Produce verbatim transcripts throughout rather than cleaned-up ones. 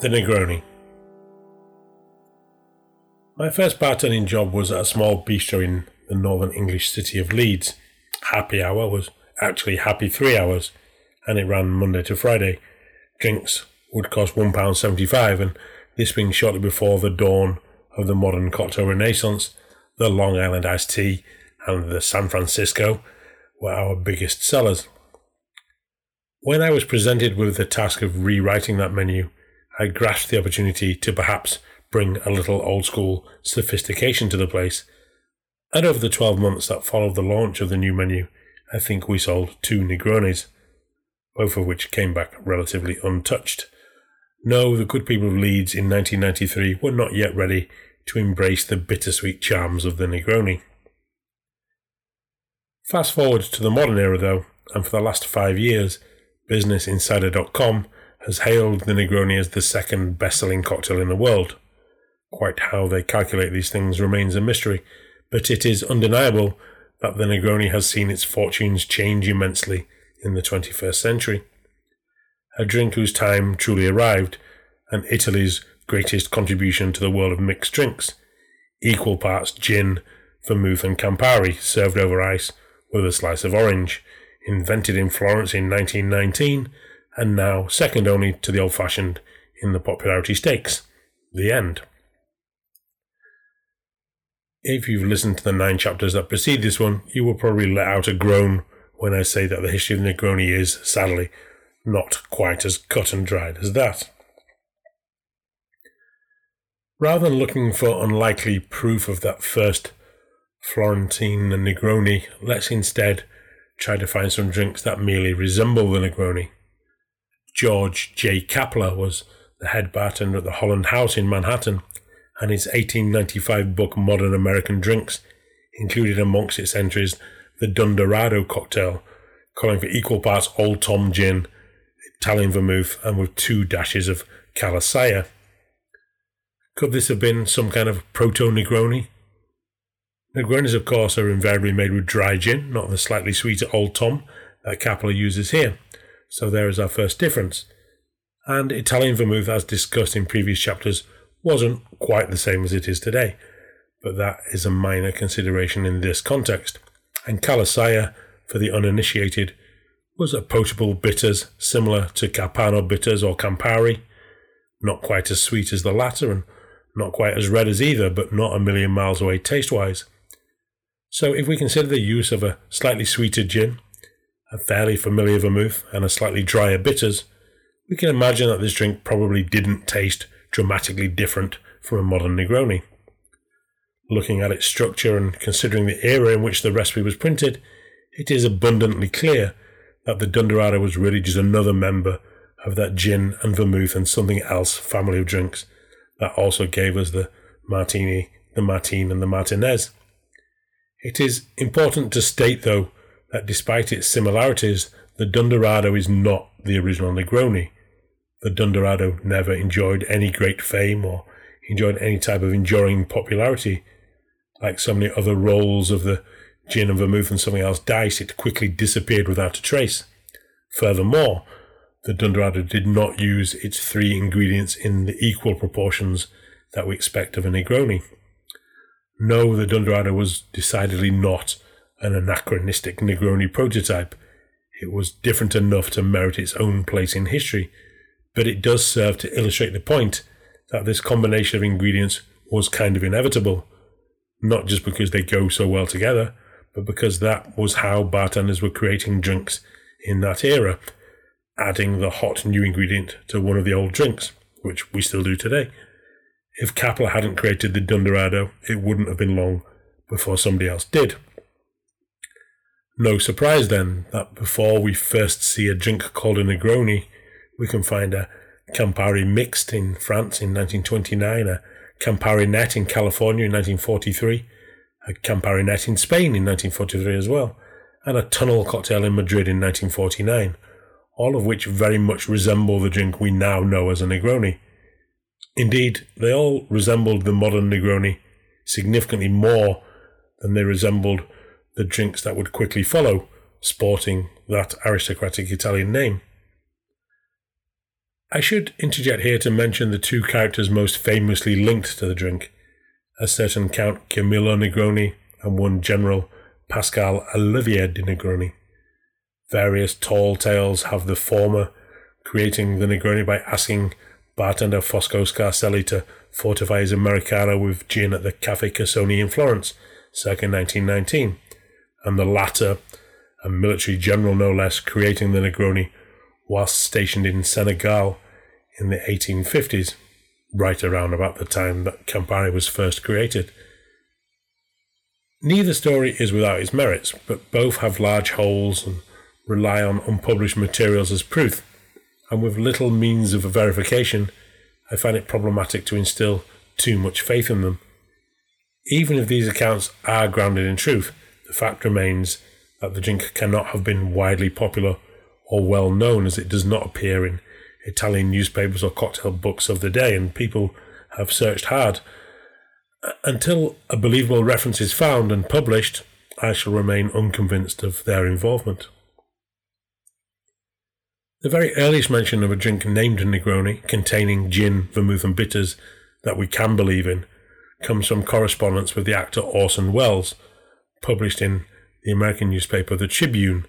The Negroni. My first bartending job was at a small bistro in the northern English city of Leeds. Happy hour was actually happy three hours, and it ran Monday to Friday. Drinks would cost one pound seventy-five, and this being shortly before the dawn of the modern cocktail renaissance, the Long Island iced tea and the San Francisco were our biggest sellers. When I was presented with the task of rewriting that menu, I grasped the opportunity to perhaps bring a little old-school sophistication to the place, and over the twelve months that followed the launch of the new menu, I think we sold two Negronis, both of which came back relatively untouched. No, the good people of Leeds in nineteen ninety-three were not yet ready to embrace the bittersweet charms of the Negroni. Fast forward to the modern era though, and for the last five years, Business Insider dot com has hailed the Negroni as the second best-selling cocktail in the world. Quite how they calculate these things remains a mystery, but it is undeniable that the Negroni has seen its fortunes change immensely in the twenty-first century. A drink whose time truly arrived, and Italy's greatest contribution to the world of mixed drinks. Equal parts gin, vermouth and Campari, served over ice with a slice of orange, invented in Florence in nineteen nineteen, and now second only to the old-fashioned in the popularity stakes. The end. If you've listened to the nine chapters that precede this one, you will probably let out a groan when I say that the history of the Negroni is, sadly, not quite as cut and dried as that. Rather than looking for unlikely proof of that first Florentine Negroni, let's instead try to find some drinks that merely resemble the Negroni. George J. Kappler was the head bartender at the Holland House in Manhattan, and his eighteen ninety-five book Modern American Drinks included amongst its entries the Dunderado cocktail, calling for equal parts Old Tom gin, Italian vermouth, and with two dashes of calasaya. Could this have been some kind of proto-Negroni? Negronis, of course, are invariably made with dry gin, not the slightly sweeter Old Tom that Kappler uses here. So there is our first difference. And Italian vermouth, as discussed in previous chapters, wasn't quite the same as it is today, but that is a minor consideration in this context. And calasaya, for the uninitiated, was a potable bitters similar to Carpano bitters or Campari, not quite as sweet as the latter and not quite as red as either, but not a million miles away taste-wise. So if we consider the use of a slightly sweeter gin, a fairly familiar vermouth and a slightly drier bitters, we can imagine that this drink probably didn't taste dramatically different from a modern Negroni. Looking at its structure and considering the era in which the recipe was printed, it is abundantly clear that the Dunderado was really just another member of that gin and vermouth and something else family of drinks that also gave us the Martini, the Martine and the Martinez. It is important to state though that despite its similarities, the Dunderado is not the original Negroni. The Dunderado never enjoyed any great fame or enjoyed any type of enduring popularity. Like so many other rolls of the gin and vermouth and something else dice, it quickly disappeared without a trace. Furthermore, the Dunderado did not use its three ingredients in the equal proportions that we expect of a Negroni. No, the Dunderado was decidedly not an anachronistic Negroni prototype. It was different enough to merit its own place in history, but it does serve to illustrate the point that this combination of ingredients was kind of inevitable, not just because they go so well together, but because that was how bartenders were creating drinks in that era, adding the hot new ingredient to one of the old drinks, which we still do today. If Kappler hadn't created the Dunderado, it wouldn't have been long before somebody else did. No surprise then that before we first see a drink called a Negroni, we can find a Campari mixed in France in nineteen twenty-nine, a Camparinette in California in nineteen forty-three, a Camparinette in Spain in nineteen forty-three as well, and a tunnel cocktail in Madrid in nineteen forty-nine, all of which very much resemble the drink we now know as a Negroni. Indeed, they all resembled the modern Negroni significantly more than they resembled the drinks that would quickly follow, sporting that aristocratic Italian name. I should interject here to mention the two characters most famously linked to the drink, a certain Count Camillo Negroni and one General Pascal Olivier di Negroni. Various tall tales have the former creating the Negroni by asking bartender Fosco Scarcelli to fortify his Americano with gin at the Café Casoni in Florence, circa nineteen nineteen, and the latter, a military general no less, creating the Negroni whilst stationed in Senegal in the eighteen fifties, right around about the time that Campari was first created. Neither story is without its merits, but both have large holes and rely on unpublished materials as proof, and with little means of verification, I find it problematic to instill too much faith in them. Even if these accounts are grounded in truth, the fact remains that the drink cannot have been widely popular or well known, as it does not appear in Italian newspapers or cocktail books of the day, and people have searched hard. Until a believable reference is found and published, I shall remain unconvinced of their involvement. The very earliest mention of a drink named Negroni, containing gin, vermouth and bitters, that we can believe in, comes from correspondence with the actor Orson Welles, published in the American newspaper The Tribune,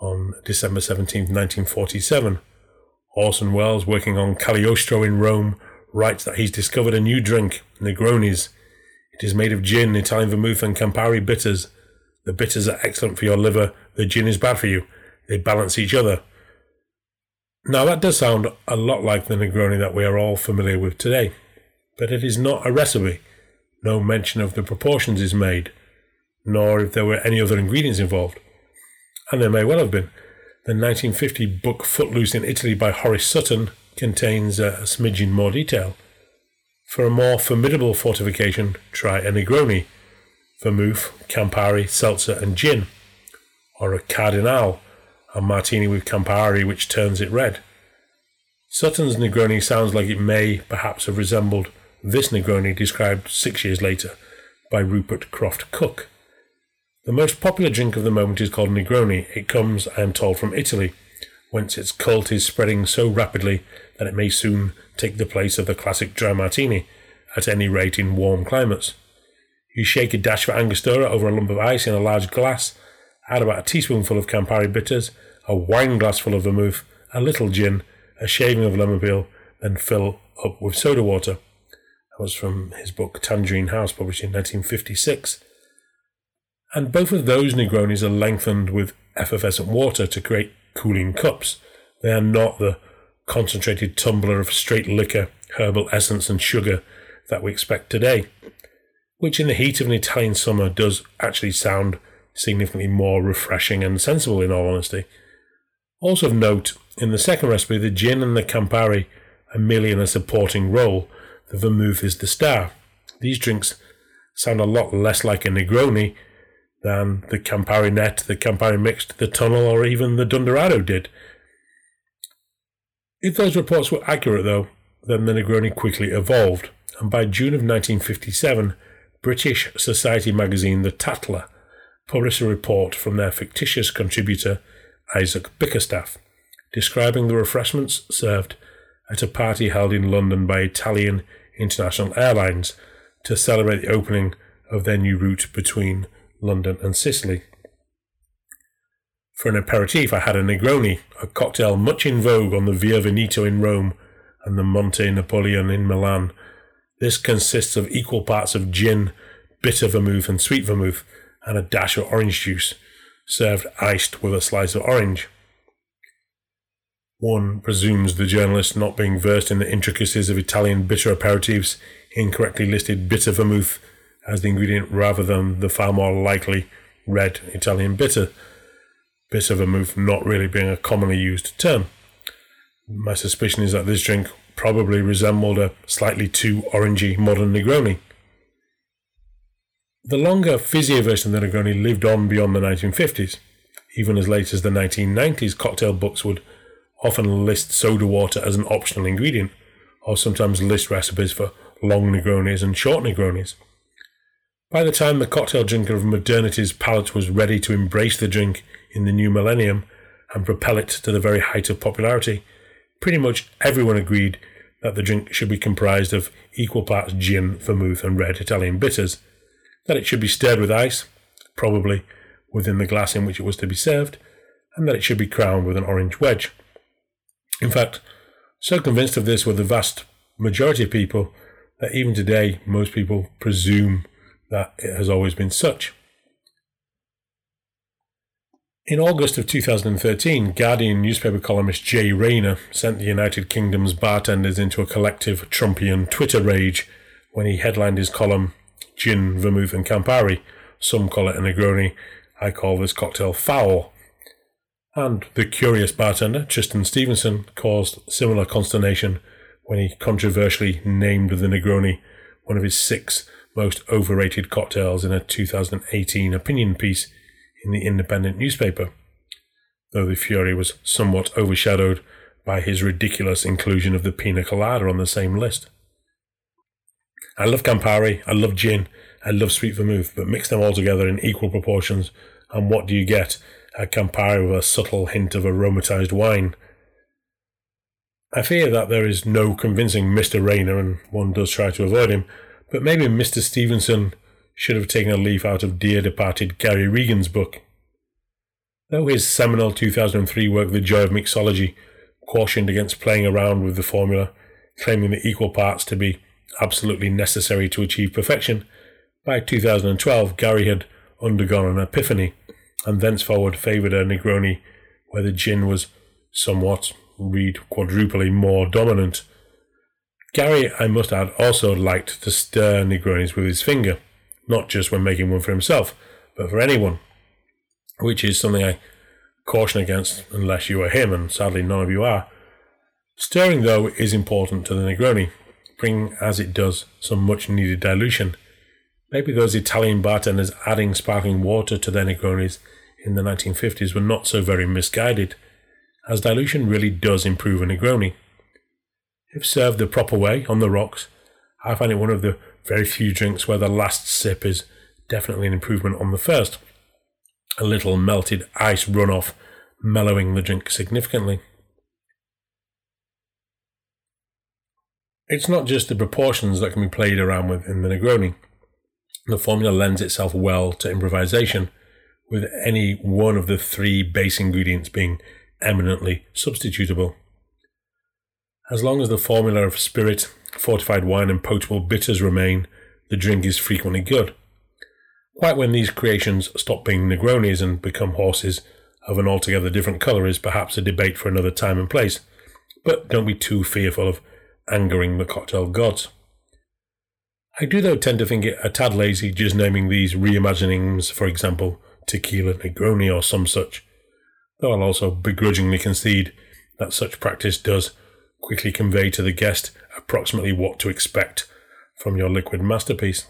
on December seventeenth, nineteen forty-seven. Orson Welles, working on Cagliostro in Rome, writes that he's discovered a new drink, Negronis. It is made of gin, Italian vermouth and Campari bitters. The bitters are excellent for your liver, the gin is bad for you. They balance each other. Now that does sound a lot like the Negroni that we are all familiar with today, but it is not a recipe. No mention of the proportions is made, nor if there were any other ingredients involved. And there may well have been. The nineteen fifty book Footloose in Italy by Horace Sutton contains a smidgen more detail. For a more formidable fortification, try a Negroni, vermouth, Campari, seltzer and gin, or a Cardinal, a martini with Campari which turns it red. Sutton's Negroni sounds like it may perhaps have resembled this Negroni described six years later by Rupert Croft-Cooke. The most popular drink of the moment is called Negroni. It comes, I am told, from Italy, whence its cult is spreading so rapidly that it may soon take the place of the classic dry martini, at any rate in warm climates. You shake a dash of Angostura over a lump of ice in a large glass, add about a teaspoonful of Campari bitters, a wine glassful of vermouth, a little gin, a shaving of lemon peel, then fill up with soda water. That was from his book Tangerine House, published in nineteen fifty-six. And both of those Negronis are lengthened with effervescent water to create cooling cups. They are not the concentrated tumbler of straight liquor, herbal essence and sugar that we expect today, which in the heat of an Italian summer does actually sound significantly more refreshing and sensible, in all honesty. Also of note, in the second recipe, the gin and the Campari are merely in a supporting role. The vermouth is the star. These drinks sound a lot less like a Negroni than the Camparinette, the Campari Mixed, the Tunnel, or even the Dunderado did. If those reports were accurate, though, then the Negroni quickly evolved, and by June of nineteen fifty-seven, British society magazine The Tatler published a report from their fictitious contributor Isaac Bickerstaff, describing the refreshments served at a party held in London by Italian International Airlines to celebrate the opening of their new route between London and Sicily. For an aperitif, I had a Negroni, a cocktail much in vogue on the Via Veneto in Rome and the Monte Napoleon in Milan. This consists of equal parts of gin, bitter vermouth and sweet vermouth, and a dash of orange juice, served iced with a slice of orange. One presumes the journalist, not being versed in the intricacies of Italian bitter aperitifs, incorrectly listed bitter vermouth as the ingredient rather than the far more likely red Italian bitter, bitter vermouth not really being a commonly used term. My suspicion is that this drink probably resembled a slightly too orangey modern Negroni. The longer, fizzier version of the Negroni lived on beyond the nineteen fifties. Even as late as the nineteen nineties, cocktail books would often list soda water as an optional ingredient, or sometimes list recipes for long Negronis and short Negronis. By the time the cocktail drinker of modernity's palate was ready to embrace the drink in the new millennium and propel it to the very height of popularity, pretty much everyone agreed that the drink should be comprised of equal parts gin, vermouth, and red Italian bitters, that it should be stirred with ice, probably within the glass in which it was to be served, and that it should be crowned with an orange wedge. In fact, so convinced of this were the vast majority of people that even today most people presume that it has always been such. In August of two thousand thirteen, Guardian newspaper columnist Jay Rayner sent the United Kingdom's bartenders into a collective Trumpian Twitter rage when he headlined his column, Gin, Vermouth and Campari, some call it a Negroni, I call this cocktail foul. And the curious bartender, Tristan Stevenson, caused similar consternation when he controversially named the Negroni one of his six most overrated cocktails in a two thousand eighteen opinion piece in the Independent newspaper, though the fury was somewhat overshadowed by his ridiculous inclusion of the pina colada on the same list. I love Campari, I love gin, I love sweet vermouth, but mix them all together in equal proportions, and what do you get? A Campari with a subtle hint of aromatized wine. I fear that there is no convincing Mister Rayner, and one does try to avoid him, but maybe Mister Stevenson should have taken a leaf out of dear departed Gary Regan's book. Though his seminal two thousand three work, The Joy of Mixology, cautioned against playing around with the formula, claiming the equal parts to be absolutely necessary to achieve perfection, by two thousand twelve Gary had undergone an epiphany, and thenceforward favoured a Negroni where the gin was somewhat, read quadruply, more dominant. Gary, I must add, also liked to stir Negronis with his finger, not just when making one for himself, but for anyone, which is something I caution against unless you are him, and sadly none of you are. Stirring, though, is important to the Negroni, bringing, as it does, some much-needed dilution. Maybe those Italian bartenders adding sparkling water to their Negronis in the nineteen fifties were not so very misguided, as dilution really does improve a Negroni. If served the proper way, on the rocks, I find it one of the very few drinks where the last sip is definitely an improvement on the first, a little melted ice runoff mellowing the drink significantly. It's not just the proportions that can be played around with in the Negroni. The formula lends itself well to improvisation, with any one of the three base ingredients being eminently substitutable. As long as the formula of spirit, fortified wine and potable bitters remain, the drink is frequently good. Quite when these creations stop being Negronis and become horses of an altogether different colour is perhaps a debate for another time and place, but don't be too fearful of angering the cocktail gods. I do though tend to think it a tad lazy just naming these reimaginings, for example, tequila Negroni or some such, though I'll also begrudgingly concede that such practice does quickly convey to the guest approximately what to expect from your liquid masterpiece.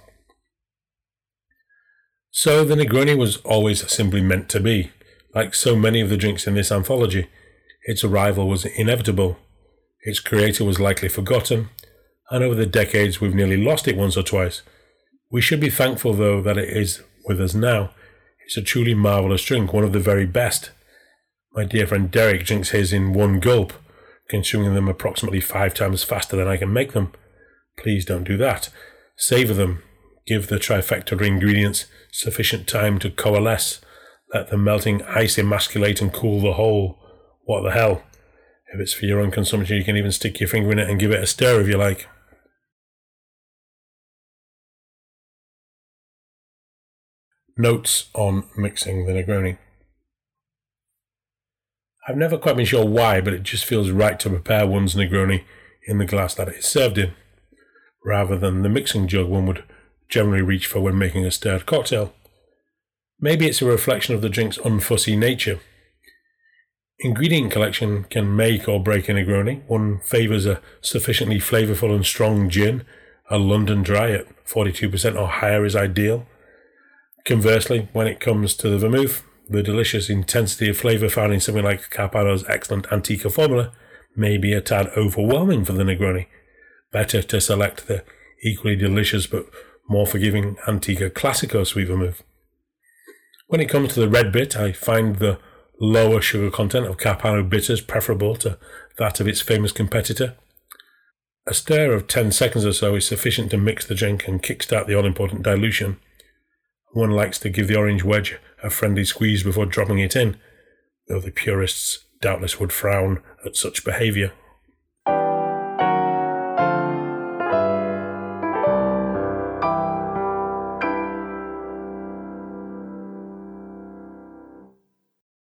So the Negroni was always simply meant to be. Like so many of the drinks in this anthology, its arrival was inevitable, its creator was likely forgotten, and over the decades we've nearly lost it once or twice. We should be thankful though that it is with us now. It's a truly marvellous drink, one of the very best. My dear friend Derek drinks his in one gulp, consuming them approximately five times faster than I can make them. Please don't do that. Savour them. Give the trifecta of ingredients sufficient time to coalesce. Let the melting ice emasculate and cool the whole. What the hell? If it's for your own consumption, you can even stick your finger in it and give it a stir if you like. Notes on mixing the Negroni. I've never quite been sure why, but it just feels right to prepare one's Negroni in the glass that it is served in, rather than the mixing jug one would generally reach for when making a stirred cocktail. Maybe it's a reflection of the drink's unfussy nature. Ingredient collection can make or break a Negroni. One favours a sufficiently flavourful and strong gin. A London dry at forty-two percent or higher is ideal. Conversely, when it comes to the vermouth, the delicious intensity of flavour found in something like Carpano's excellent Antica formula may be a tad overwhelming for the Negroni. Better to select the equally delicious but more forgiving Antica Classico sweet vermouth. When it comes to the red bit, I find the lower sugar content of Carpano bitters preferable to that of its famous competitor. A stir of ten seconds or so is sufficient to mix the drink and kickstart the all-important dilution. One likes to give the orange wedge a friendly squeeze before dropping it in, though the purists doubtless would frown at such behaviour.